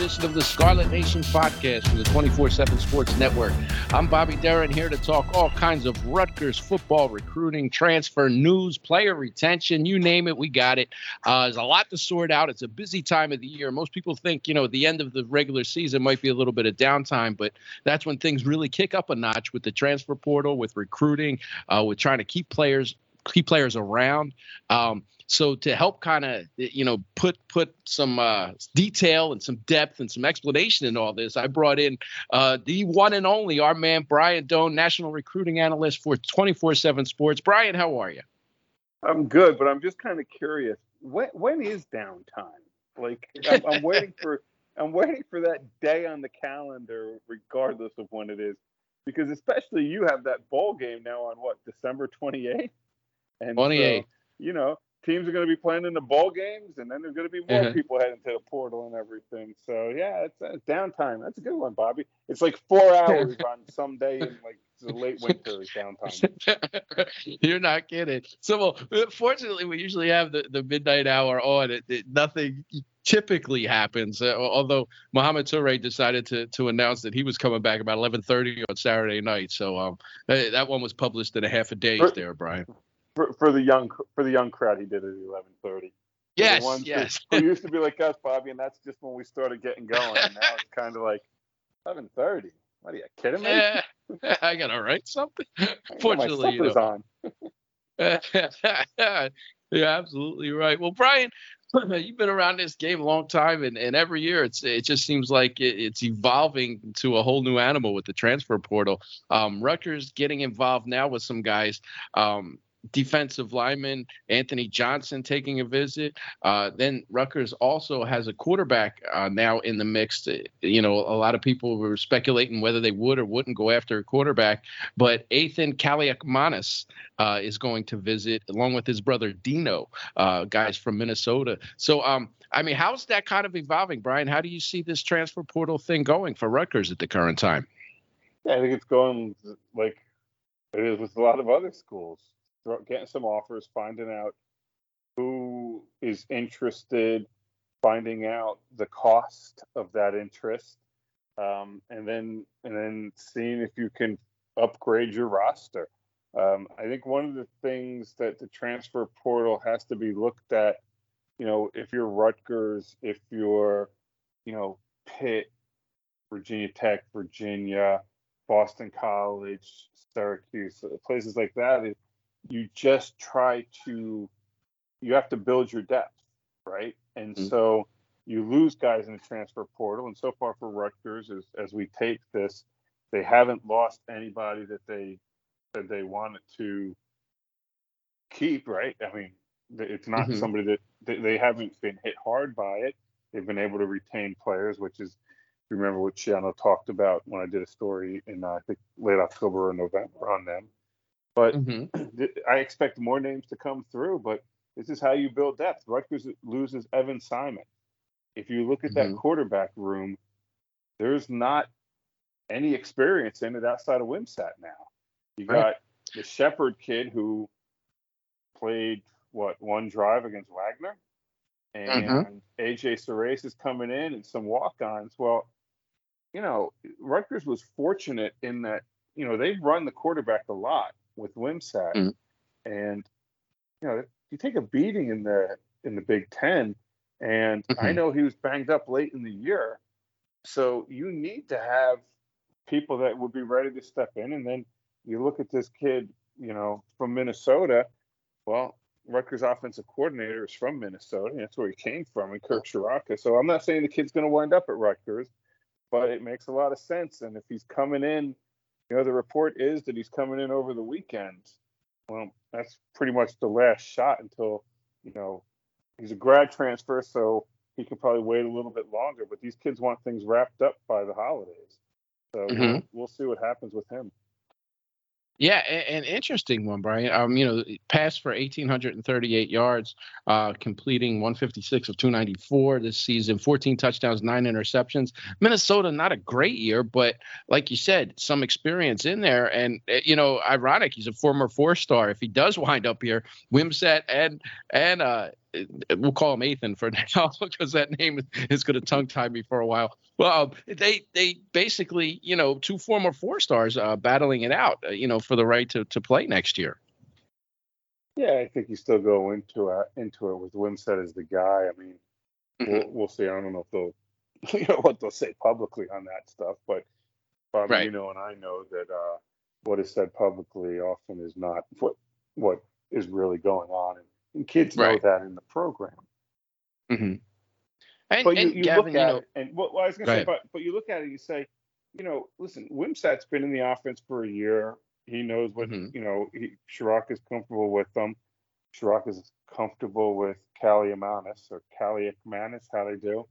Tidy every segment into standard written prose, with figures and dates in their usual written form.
edition of the Scarlet Nation Podcast from the 24-7 Sports Network. I'm Bobby Deren, here to talk all kinds of Rutgers football, recruiting, transfer news, player retention, you name it, we got it. There's a lot to sort out. It's a busy time of the year. Most people think, you know, the end of the regular season might be a little bit of downtime, but that's when things really kick up a notch with the transfer portal, with recruiting, with trying to keep players around. So to help kind of, you know, put some detail and some depth and some explanation in all this, I brought in the one and only, our man, Brian Dohn, national recruiting analyst for 24-7 Sports. Brian, how are you? I'm good, but I'm just kind of curious. When is downtime? Like, I'm waiting for that day on the calendar, regardless of when it is, because especially you have that bowl game now on, what, December 28th? And 28th. So, you know, teams are going to be playing in the bowl games, and then there's going to be more people heading to the portal and everything. So, yeah, it's downtime. That's a good one, Bobby. It's like 4 hours on some day in, like, the late winter is downtime. You're not kidding. So, well, fortunately, we usually have the midnight hour on. Nothing typically happens, although Mohamed Toure decided to announce that he was coming back about 11:30 on Saturday night. So that one was published in a half a day there, Brian. For the young crowd, he did it at 11:30. Yes. Who used to be like us, Bobby, and that's just when we started getting going. And now it's kind of like 11:30. What, are you kidding me? I gotta write something. Fortunately, you know. You're absolutely right. Well, Brian, you've been around this game a long time, and every year it just seems like it's evolving to a whole new animal with the transfer portal. Rutgers getting involved now with some guys. Defensive lineman Anthony Johnson taking a visit. Then Rutgers also has a quarterback now in the mix. You know, a lot of people were speculating whether they would or wouldn't go after a quarterback, but Ethan Kaliakmanis is going to visit along with his brother Dino, guys from Minnesota. So, I mean, how's that kind of evolving, Brian? How do you see this transfer portal thing going for Rutgers at the current time? Yeah, I think it's going like it is with a lot of other schools. Getting some offers, finding out who is interested, finding out the cost of that interest, and then seeing if you can upgrade your roster. I think one of the things that the transfer portal has to be looked at, you know, if you're Rutgers, if you're, you know, Pitt, Virginia Tech, Virginia, Boston College, Syracuse, places like that, is you just you have to build your depth, right? And so you lose guys in the transfer portal. And so far for Rutgers, as we tape this, they haven't lost anybody that they said they wanted to keep, right? I mean, it's not somebody that they haven't been hit hard by it. They've been able to retain players, which is, remember what Schiano talked about when I did a story in, I think, late October or November on them. But I expect more names to come through, but this is how you build depth. Rutgers loses Evan Simon. If you look at that quarterback room, there's not any experience in it outside of Wimsatt now. You got the Shepard kid who played, one drive against Wagner? And A.J. Serres is coming in and some walk-ons. Well, you know, Rutgers was fortunate in that, you know, they've run the quarterback a lot with Wimsatt, and you know, you take a beating in the Big Ten, and I know he was banged up late in the year, so you need to have people that would be ready to step in. And then you look at this kid, you know, from Minnesota. Well, Rutgers offensive coordinator is from Minnesota, and that's where he came from, and Kirk Ciarrocca. So I'm not saying the kid's going to wind up at Rutgers, but it makes a lot of sense. And if he's coming in, you know, the report is that he's coming in over the weekend. Well, that's pretty much the last shot until, you know, he's a grad transfer, so he can probably wait a little bit longer. But these kids want things wrapped up by the holidays. So we'll see what happens with him. Yeah, an interesting one, Brian. You know, passed for 1,838 yards, completing 156 of 294 this season, 14 touchdowns, 9 interceptions. Minnesota, not a great year, but like you said, some experience in there. And, you know, ironic, he's a former 4-star. If he does wind up here, Wimsatt and we'll call him Ethan for now because that name is going to tongue tie me for a while. Well, they basically, you know, two former four-stars battling it out, you know, for the right to play next year. Yeah, I think you still go into it with Wimsatt as the guy. I mean, we'll see. I don't know if they'll, you know, what they'll say publicly on that stuff, but Bobby, right. You know, and I know that what is said publicly often is not what is really going on. And kids know right. that in the program. Mm-hmm. And, but you Gavin, look at it, and well, I was going to say, but you look at it and you say, you know, listen, Wimsatt's been in the offense for a year. He knows what, you know, Ciarrocca is comfortable with them. Ciarrocca is comfortable with Kaliakmanis, how they do.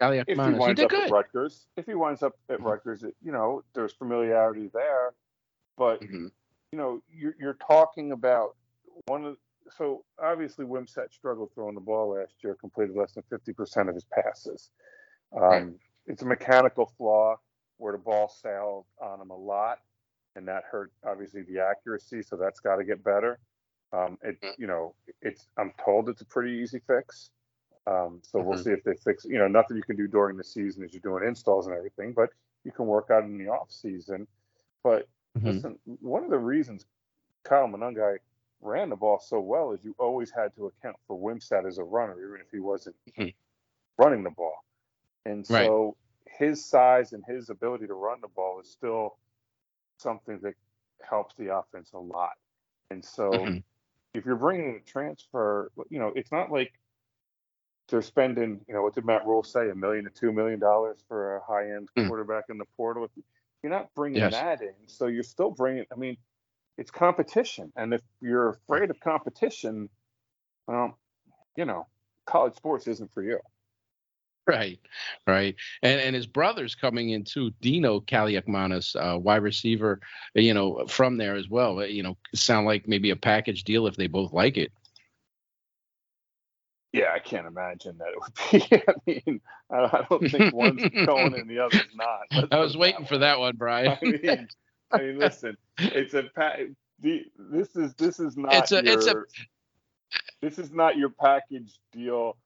If he winds up at Rutgers, it, you know, there's familiarity there. But, you know, you're talking about so obviously Wimsatt struggled throwing the ball last year, completed less than 50% of his passes. It's a mechanical flaw where the ball sailed on him a lot, and that hurt obviously the accuracy. So that's got to get better. I'm told it's a pretty easy fix. So we'll see if they fix, you know, nothing you can do during the season as you're doing installs and everything, but you can work out in the off season. But listen, one of the reasons Kyle Monangai ran the ball so well is you always had to account for Wimsatt as a runner, even if he wasn't running the ball. And so his size and his ability to run the ball is still something that helps the offense a lot. And so if you're bringing in a transfer, you know, it's not like they're spending, you know, what did Matt Rule say, $1 million to $2 million for a high-end quarterback in the portal. You're not bringing that in. So you're still bringing, I mean, it's competition. And if you're afraid of competition, well, you know, college sports isn't for you. Right. And his brother's coming in too, Dino Kaliakmanis, wide receiver, you know, from there as well. You know, sound like maybe a package deal if they both like it. Yeah, I can't imagine that it would be. I mean, I don't think one's going and the other's not. I was waiting for that one, Brian. I mean, listen, it's a this is not your package deal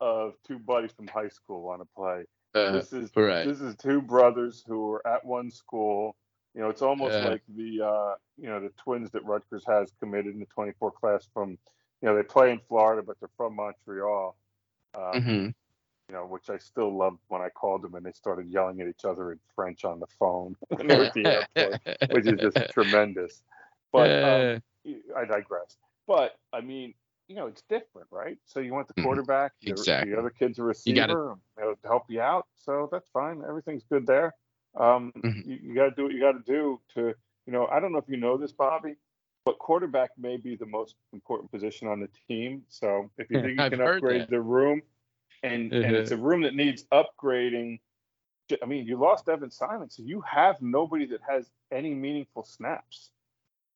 of two buddies from high school want to play. This is two brothers who were at one school. You know, it's almost like the you know, the twins that Rutgers has committed in the 24 class from, you know, they play in Florida, but they're from Montreal. You know, which I still loved when I called them and they started yelling at each other in French on the phone when they were at the airport, which is just tremendous. But I digress. But I mean, you know, it's different, right? So you want the quarterback, the other kid's a receiver, it'll help you out. So that's fine. Everything's good there. You got to do what you got to do to, you know, I don't know if you know this, Bobby, but quarterback may be the most important position on the team. So if you think you can upgrade the room, and it's a room that needs upgrading. I mean, you lost Evan Simon, so you have nobody that has any meaningful snaps.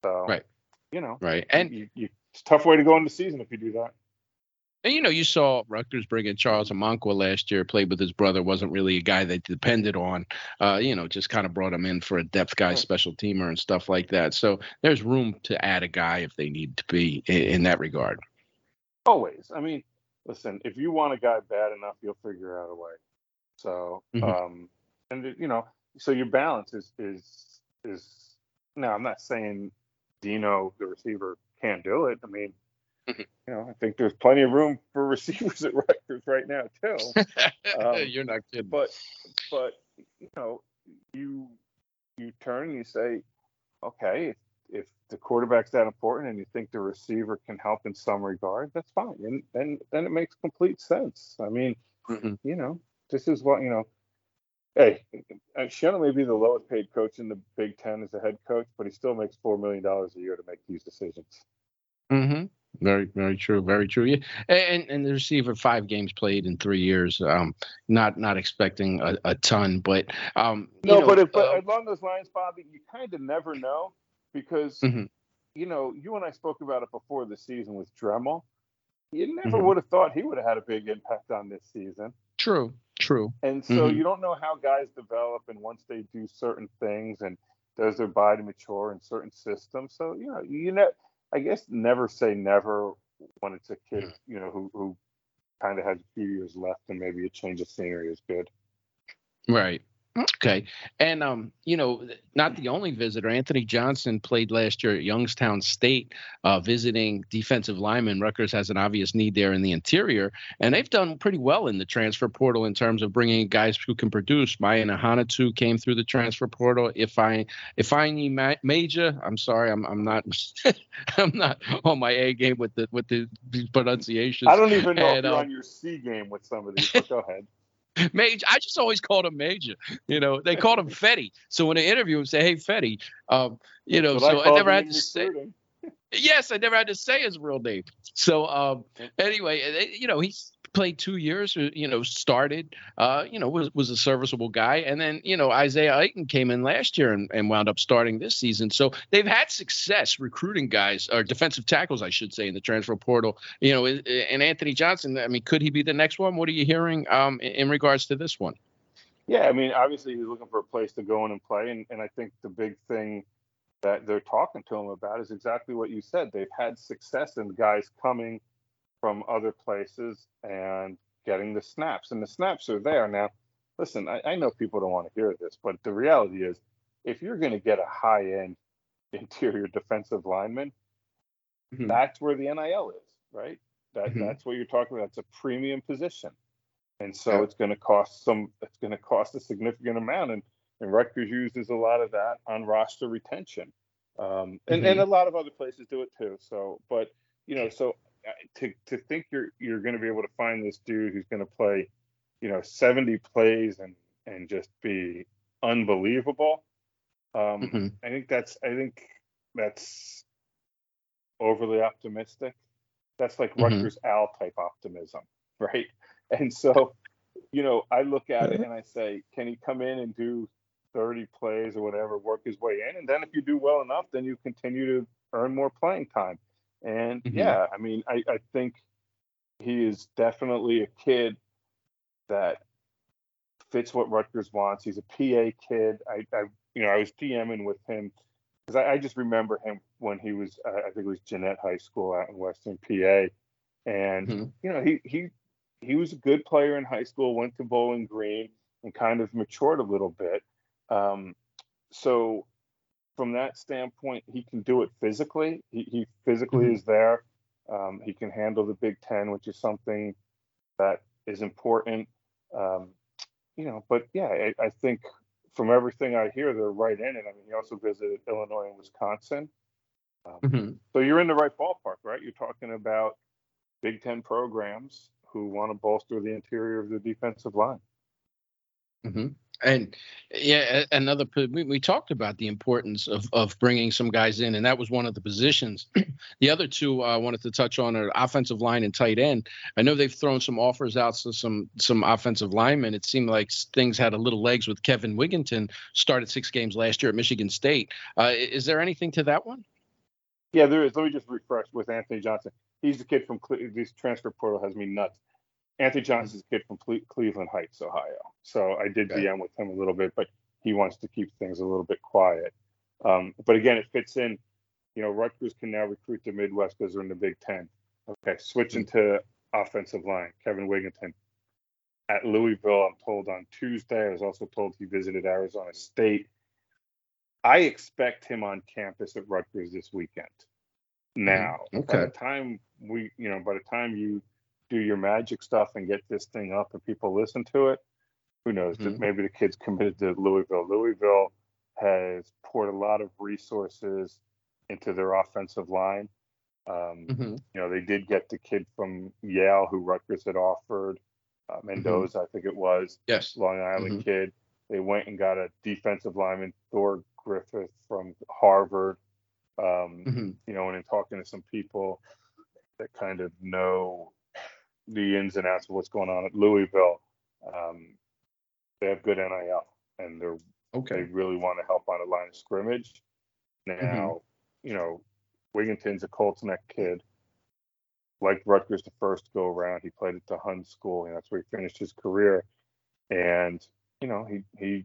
So, you know, and it's a tough way to go in the season if you do that. And, you know, you saw Rutgers bring in Charles Amankwa last year, played with his brother, wasn't really a guy they depended on, you know, just kind of brought him in for a depth guy, special teamer and stuff like that. So there's room to add a guy if they need to be in that regard. Always. I mean, listen, if you want a guy bad enough, you'll figure out a way. So, and, you know, so your balance is now I'm not saying Dino, the receiver, can't do it. I mean, you know, I think there's plenty of room for receivers at Rutgers right now too. You're not kidding. But you know, you turn and you say, okay, if the quarterback's that important and you think the receiver can help in some regard, that's fine. And then it makes complete sense. I mean, you know, this is what, you know, hey, Schiano may be the lowest paid coach in the Big Ten as a head coach, but he still makes $4 million a year to make these decisions. Very, very true. Very true. Yeah. And the receiver, 5 games played in 3 years. Not expecting a ton, but but along those lines, Bobby, you kind of never know because you know, you and I spoke about it before the season with Dremel. You never would have thought he would have had a big impact on this season. True. And so you don't know how guys develop, and once they do certain things, and does their body mature in certain systems. So you know, I guess never say never when it's a kid, you know, who kind of has a few years left, and maybe a change of scenery is good. Right. Okay. And, you know, not the only visitor. Anthony Johnson played last year at Youngstown State, visiting defensive lineman. Rutgers has an obvious need there in the interior, and they've done pretty well in the transfer portal in terms of bringing guys who can produce. Major Inahana, too, came through the transfer portal. If I need Major, I'm sorry, I'm not I'm not on my A game with the pronunciations. I don't even know if you're on your C game with some of these, but go ahead. Major, I just always called him Major. You know, they called him Fetty. So when I interview him, say, "Hey, Fetty," you know. So I never had to say. Yes, I never had to say his real name. So anyway, you know, he's played 2 years. You know, started. You know, was a serviceable guy, and then you know Isaiah Iton came in last year and wound up starting this season. So they've had success recruiting guys or defensive tackles, I should say, in the transfer portal. You know, and Anthony Johnson. I mean, could he be the next one? What are you hearing in regards to this one? Yeah, I mean, obviously he's looking for a place to go in and play, and I think the big thing that they're talking to him about is exactly what you said. They've had success in guys coming from other places and getting the snaps, and the snaps are there. Now, listen, I know people don't want to hear this, but the reality is if you're going to get a high end interior defensive lineman, mm-hmm. that's where the NIL is, right? That's what you're talking about. It's a premium position. And so it's going to cost a significant amount. And Rutgers uses a lot of that on roster retention. And a lot of other places do it too. So, but you know, to think you're going to be able to find this dude who's going to play, you know, 70 plays and just be unbelievable. I think that's overly optimistic. That's like Rutgers Al type optimism, right? And so, you know, I look at it and I say, can he come in and do 30 plays or whatever, work his way in, and then if you do well enough, then you continue to earn more playing time. And yeah, I mean, I think he is definitely a kid that fits what Rutgers wants. He's a PA kid. I was DMing with him because I just remember him when he was, I think it was Jeanette High School out in Western PA. And, you know, he was a good player in high school, went to Bowling Green and kind of matured a little bit. So from that standpoint, he can do it physically. He physically is there. He can handle the Big Ten, which is something that is important. You know, but yeah, I think from everything I hear, they're right in it. I mean, he also visited Illinois and Wisconsin. So you're in the right ballpark, right? You're talking about Big Ten programs who want to bolster the interior of the defensive line. And yeah, another, we talked about the importance of bringing some guys in, and that was one of the positions. The other two I wanted to touch on are offensive line and tight end. I know they've thrown some offers out to some offensive linemen. It seemed like things had a little legs with Kevin Wigginton, started 6 games last year at Michigan State. Is there anything to that one? Yeah, there is. Let me just refresh with Anthony Johnson. He's the kid from this transfer portal has me nuts. Anthony Johnson's a kid from Cleveland Heights, Ohio. So I did DM with him a little bit, but he wants to keep things a little bit quiet. But again, it fits in. You know, Rutgers can now recruit the Midwest because they're in the Big Ten. Okay, switching to offensive line, Kevin Wigginton. At Louisville, I'm told on Tuesday. I was also told he visited Arizona State. I expect him on campus at Rutgers this weekend. Now, by the time you do your magic stuff and get this thing up and people listen to it, who knows? Maybe the kid's committed to Louisville. Louisville has poured a lot of resources into their offensive line. You know, they did get the kid from Yale who Rutgers had offered, Mendoza, I think it was, Long Island kid. They went and got a defensive lineman, Thor Griffith from Harvard. You know, and in talking to some people that kind of know the ins and outs of what's going on at Louisville, they have good NIL, and they really want to help on a line of scrimmage. Now, you know, Wigginton's a Colts Neck kid. Like Rutgers the first go around, he played at the Hun School, and that's where he finished his career. And, you know, he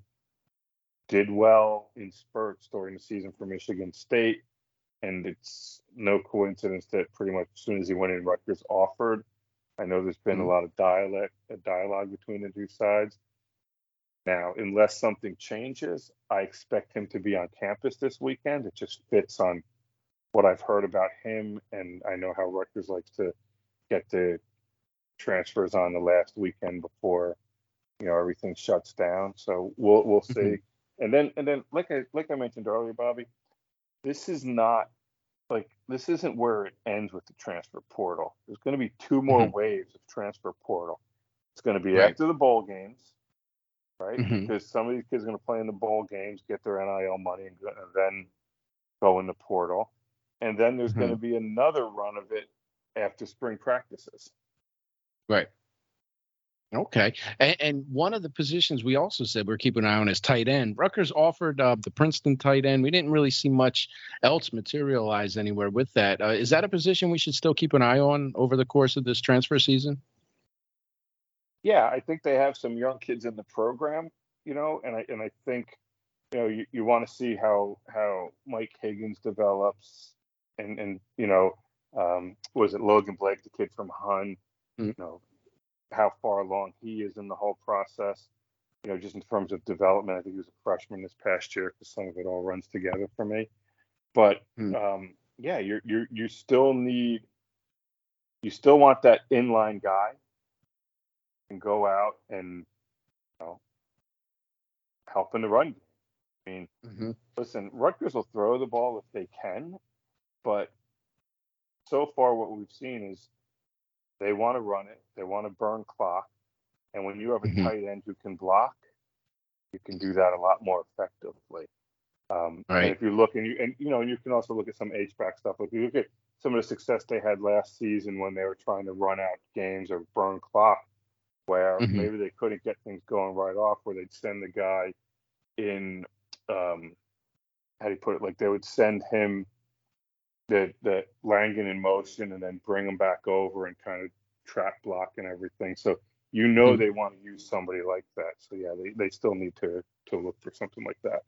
did well in spurts during the season for Michigan State. And it's no coincidence that pretty much as soon as he went in, Rutgers offered. I know there's been a lot of dialogue between the two sides. Now, unless something changes, I expect him to be on campus this weekend. It just fits on what I've heard about him, and I know how Rutgers likes to get the transfers on the last weekend before, you know, everything shuts down. So we'll see. And then like I mentioned earlier, Bobby, this is not like this isn't where it ends with the transfer portal. There's going to be two more waves of transfer portal. It's going to be after the bowl games, right? Because some of these kids are going to play in the bowl games, get their NIL money, and then go in the portal. And then there's going to be another run of it after spring practices. Right. Okay. And one of the positions we also said we're keeping an eye on is tight end. Rutgers offered the Princeton tight end. We didn't really see much else materialize anywhere with that. Is that a position we should still keep an eye on over the course of this transfer season? Yeah, I think they have some young kids in the program, you know, and I think, you know, you want to see how Mike Higgins develops and you know, was it Logan Blake, the kid from Hun, you know, how far along he is in the whole process, you know, just in terms of development. I think he was a freshman this past year because some of it all runs together for me. But yeah, you still need, you still want that inline guy and go out and, you know, help in the run game. I mean, listen, Rutgers will throw the ball if they can, but so far what we've seen is they want to run it. They want to burn clock. And when you have a tight end who can block, you can do that a lot more effectively. Right. And if you look, and you know, you can also look at some H-back stuff. Like if you look at some of the success they had last season when they were trying to run out games or burn clock, where maybe they couldn't get things going right off, where they'd send the guy in, how do you put it? Like they would send him the Langan in motion and then bring them back over and kind of trap block and everything. So, you know, they want to use somebody like that. So, yeah, they still need to look for something like that.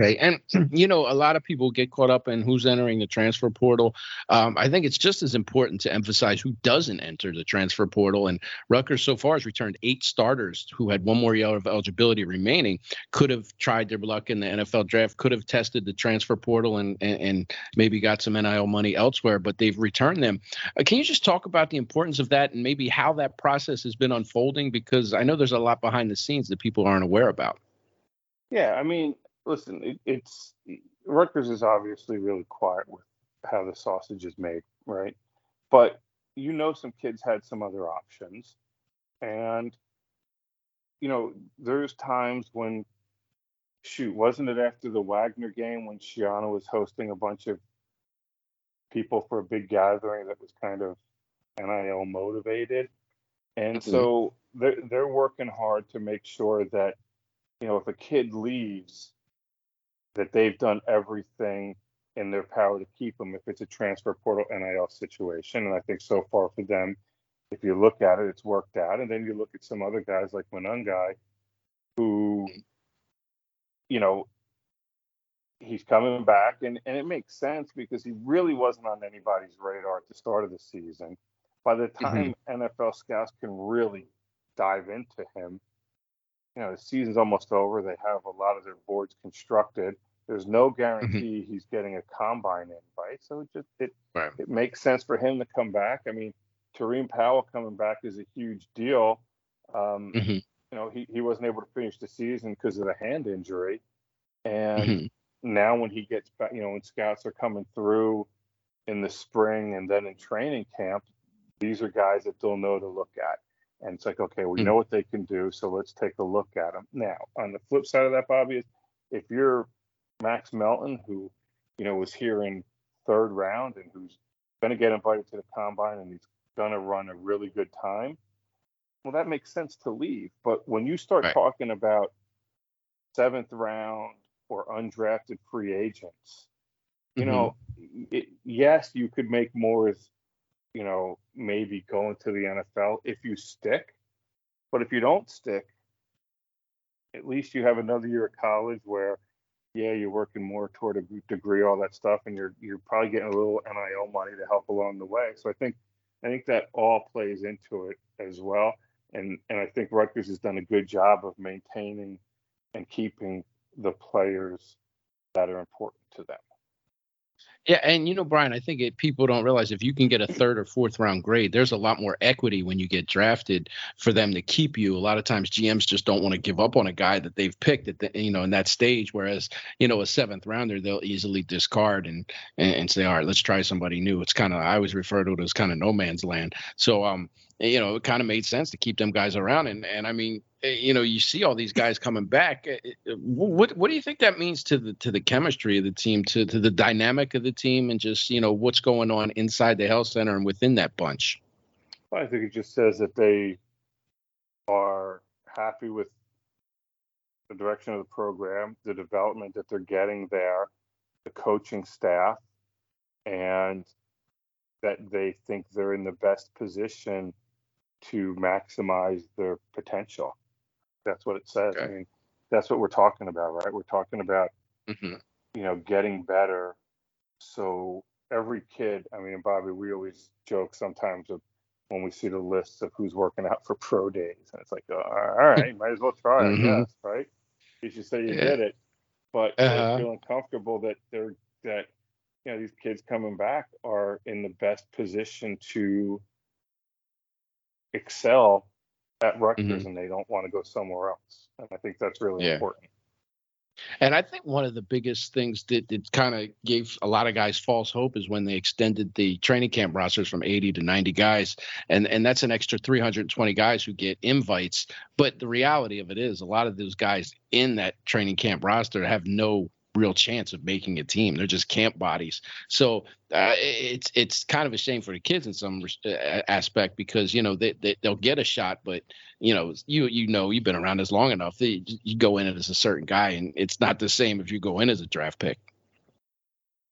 Okay. And, you know, a lot of people get caught up in who's entering the transfer portal. I think it's just as important to emphasize who doesn't enter the transfer portal. And Rutgers so far has returned 8 starters who had one more year of eligibility remaining, could have tried their luck in the NFL draft, could have tested the transfer portal and maybe got some NIL money elsewhere, but they've returned them. Can you just talk about the importance of that and maybe how that process has been unfolding? Because I know there's a lot behind the scenes that people aren't aware about. Yeah, I mean, listen, it's Rutgers is obviously really quiet with how the sausage is made, right? But you know, some kids had some other options, and you know, there's times when, shoot, wasn't it after the Wagner game when Schiano was hosting a bunch of people for a big gathering that was kind of NIL motivated, and so they're working hard to make sure that, you know, if a kid leaves, that they've done everything in their power to keep them if it's a transfer portal NIL situation. And I think so far for them, if you look at it, it's worked out. And then you look at some other guys like Monangai, who, you know, he's coming back. And it makes sense because he really wasn't on anybody's radar at the start of the season. By the time NFL scouts can really dive into him, you know, the season's almost over. They have a lot of their boards constructed. There's no guarantee he's getting a combine invite. So it makes sense for him to come back. I mean, Tareem Powell coming back is a huge deal. You know, he wasn't able to finish the season because of the hand injury. And now when he gets back, you know, when scouts are coming through in the spring and then in training camp, these are guys that they'll know to look at. And it's like, okay, we know what they can do, so let's take a look at them. Now, on the flip side of that, Bobby, is if you're Max Melton, who, you know, was here in third round and who's going to get invited to the combine and he's going to run a really good time, well, that makes sense to leave. But when you start talking about seventh round or undrafted free agents, you know, yes, you could make more as, you know, maybe going to the NFL if you stick. But if you don't stick, at least you have another year of college where yeah, you're working more toward a degree, all that stuff, and you're probably getting a little NIL money to help along the way. So I think that all plays into it as well. And I think Rutgers has done a good job of maintaining and keeping the players that are important to them. Yeah, and Brian, I think people don't realize if you can get a third or fourth round grade, there's a lot more equity when you get drafted for them to keep you. A lot of times GMs just don't want to give up on a guy that they've picked at the, in that stage, whereas, a seventh rounder, they'll easily discard and say, all right, let's try somebody new. It's kind of, I always refer to it as kind of no man's land. So, it kind of made sense to keep them guys around. And I mean, you see all these guys coming back. What do you think that means to the chemistry of the team, to the dynamic of the team, and just, what's going on inside the Health Center and within that bunch? Well, I think it just says that they are happy with the direction of the program, the development that they're getting there, the coaching staff, and that they think they're in the best position to maximize their potential. That's what it says. Okay. I mean, that's what we're talking about, right? We're talking about, getting better. So every kid, Bobby, we always joke sometimes of when we see the lists of who's working out for pro days, and it's like, oh, all right, might as well try, I guess, right? You should say you did it, but feeling comfortable that these kids coming back are in the best position to excel at Rutgers, and they don't want to go somewhere else. And I think that's really important. And I think one of the biggest things that kind of gave a lot of guys false hope is when they extended the training camp rosters from 80 to 90 guys. And that's an extra 320 guys who get invites. But the reality of it is a lot of those guys in that training camp roster have no real chance of making a team. They're just camp bodies. So it's kind of a shame for the kids in some aspect, because they'll get a shot, but you've been around as long enough that you go in as a certain guy, and it's not the same if you go in as a draft pick.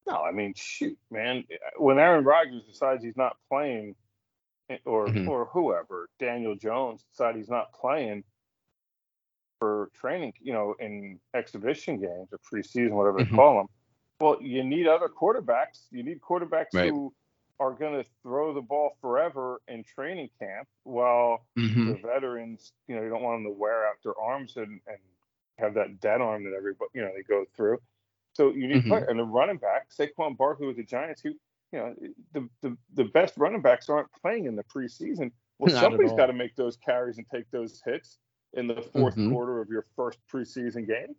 No, shoot, man, when Aaron Rodgers decides he's not playing, or whoever, Daniel Jones decides he's not playing for training, in exhibition games or preseason, whatever they call them. Well, you need other quarterbacks. You need quarterbacks who are going to throw the ball forever in training camp, while the veterans, you don't want them to wear out their arms and have that dead arm that everybody, they go through. So you need players. And the running back, Saquon Barkley with the Giants, who, the best running backs aren't playing in the preseason. Well, somebody's got to make those carries and take those hits in the fourth quarter of your first preseason game.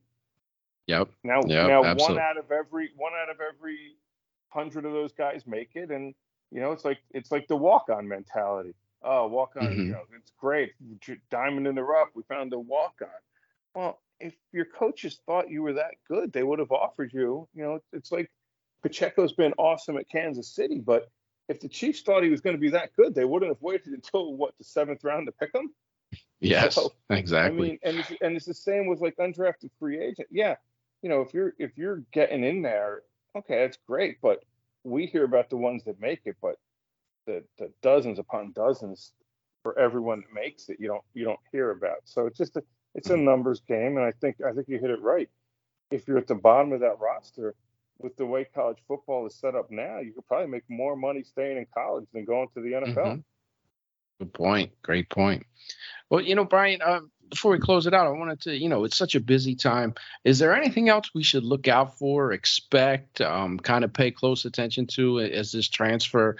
Yep. Now absolutely. one out of every 100 of those guys make it, and it's like the walk-on mentality. Oh, walk-on, it's great, diamond in the rough. We found the walk-on. Well, if your coaches thought you were that good, they would have offered you. It's like Pacheco's been awesome at Kansas City, but if the Chiefs thought he was going to be that good, they wouldn't have waited until the seventh round to pick him. Yes, so, exactly. And it's the same with undrafted free agent. Yeah, if you're getting in there, okay, that's great. But we hear about the ones that make it, but the dozens upon dozens for everyone that makes it, you don't hear about. So it's just a numbers game, and I think you hit it right. If you're at the bottom of that roster, with the way college football is set up now, you could probably make more money staying in college than going to the NFL. Good point. Great point. Well, Brian, before we close it out, I wanted to, it's such a busy time. Is there anything else we should look out for, expect, kind of pay close attention to as this transfer,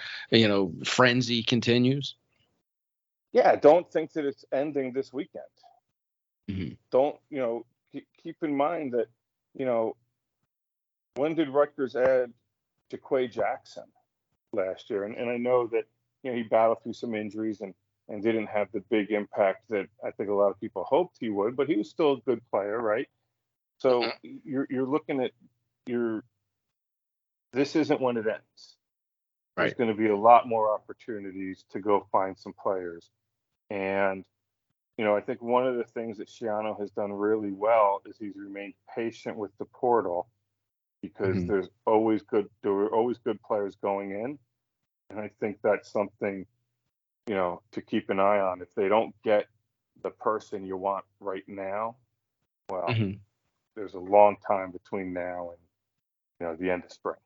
frenzy continues? Yeah, don't think that it's ending this weekend. Don't, keep in mind that, when did Rutgers add Jaquay Jackson last year? And I know that, he battled through some injuries and didn't have the big impact that I think a lot of people hoped he would, but he was still a good player, right? So you're looking at this isn't when it ends. Right. There's going to be a lot more opportunities to go find some players. And, I think one of the things that Schiano has done really well is he's remained patient with the portal, because there were always good players going in. And I think that's something, to keep an eye on. If they don't get the person you want right now, well, there's a long time between now and the end of spring.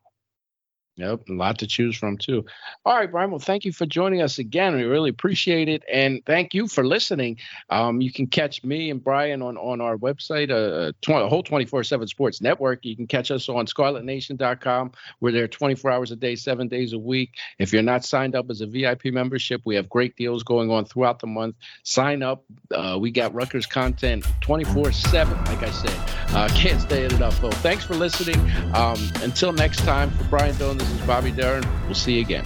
Yep, a lot to choose from, too. All right, Brian, well, thank you for joining us again. We really appreciate it, and thank you for listening. You can catch me and Brian on our website, a whole 24-7 Sports Network. You can catch us on scarletnation.com. We're there 24 hours a day, 7 days a week. If you're not signed up as a VIP membership, we have great deals going on throughout the month. Sign up. We got Rutgers content 24-7, like I said. Can't stay it enough, though. Thanks for listening. Until next time, for Brian Dohn, this is Bobby Deren. We'll see you again.